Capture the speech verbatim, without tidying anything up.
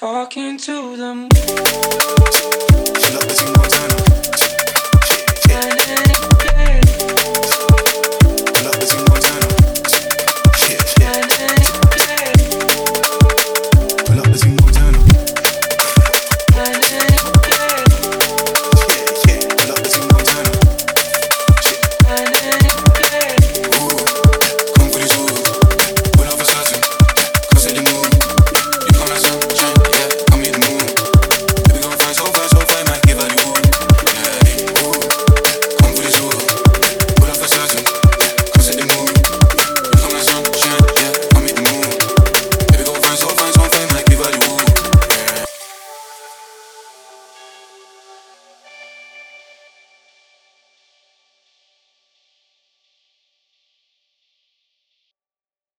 Talking to them.